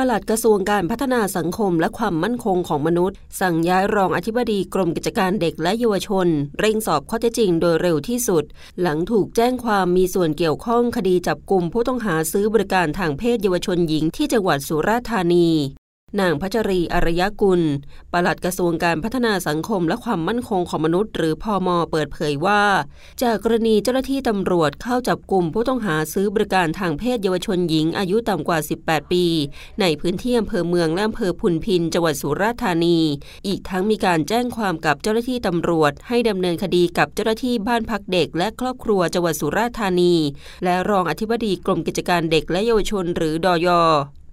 ปลัดกระทรวงการพัฒนาสังคมและความมั่นคงของมนุษย์สั่งย้ายรองอธิบดีกรมกิจการเด็กและเยาวชนเร่งสอบข้อเท็จจริงโดยเร็วที่สุดหลังถูกแจ้งความมีส่วนเกี่ยวข้องคดีจับกุมผู้ต้องหาซื้อบริการทางเพศเยาวชนหญิงที่จังหวัดสุราษฎร์ธานีนางพัชรีอารยกุลปลัดกระทรวงการพัฒนาสังคมและความมั่นคงของมนุษย์หรือพม.เปิดเผยว่าจากกรณีเจ้าหน้าที่ตำรวจเข้าจับกุมผู้ต้องหาซื้อบริการทางเพศเยาวชนหญิงอายุต่ำกว่า18ปีในพื้นที่อำเภอเมืองและอำเภอพุนพินจังหวัดสุราษฎร์ธานีอีกทั้งมีการแจ้งความกับเจ้าหน้าที่ตำรวจให้ดำเนินคดีกับเจ้าหน้าที่บ้านพักเด็กและครอบครัวจังหวัดสุราษฎร์ธานีและรองอธิบดีกรมกิจการเด็กและเยาวชนหรือดย.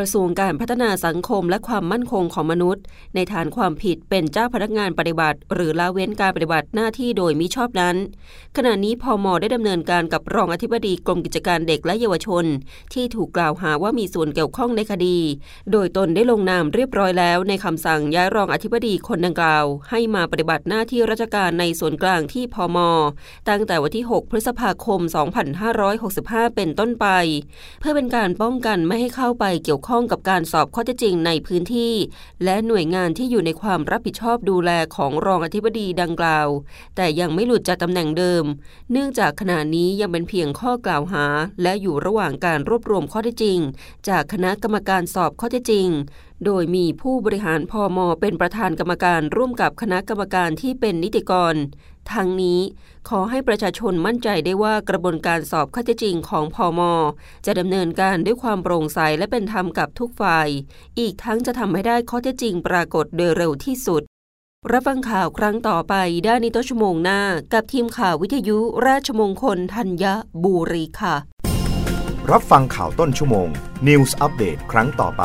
กระทรวงการพัฒนาสังคมและความมั่นคงของมนุษย์ในฐานความผิดเป็นเจ้าพนักงานปฏิบัติหรือละเว้นการปฏิบัติหน้าที่โดยมิชอบนั้นขณะนี้พม.ได้ดำเนินการกับรองอธิบดีกรมกิจการเด็กและเยาวชนที่ถูกกล่าวหาว่ามีส่วนเกี่ยวข้องในคดีโดยตนได้ลงนามเรียบร้อยแล้วในคำสั่งย้ายรองอธิบดีคนดังกล่าวให้มาปฏิบัติหน้าที่ราชการในส่วนกลางที่พม.ตั้งแต่วันที่ 6 พฤษภาคม 2565 เป็นต้นไปเพื่อเป็นการป้องกันไม่ให้เข้าไปเกี่ยวข้องกับการสอบข้อเท็จจริงในพื้นที่และหน่วยงานที่อยู่ในความรับผิดชอบดูแลของรองอธิบดีดังกล่าวแต่ยังไม่หลุดจากตำแหน่งเดิมเนื่องจากขณะนี้ยังเป็นเพียงข้อกล่าวหาและอยู่ระหว่างการรวบรวมข้อเท็จจริงจากคณะกรรมการสอบข้อเท็จจริงโดยมีผู้บริหารพม.เป็นประธานกรรมการร่วมกับคณะกรรมการที่เป็นนิติกรทั้งนี้ขอให้ประชาชนมั่นใจได้ว่ากระบวนการสอบข้อเท็จจริงของพม.จะดำเนินการด้วยความโปร่งใสและเป็นธรรมกับทุกฝ่ายอีกทั้งจะทำให้ได้ข้อเท็จจริงปรากฏโดยเร็วที่สุดรับฟังข่าวครั้งต่อไปได้ในต้นชั่วโมงหน้ากับทีมข่าววิทยุราชมงคลธัญบุรีค่ะรับฟังข่าวต้นชั่วโมง News Update ครั้งต่อไป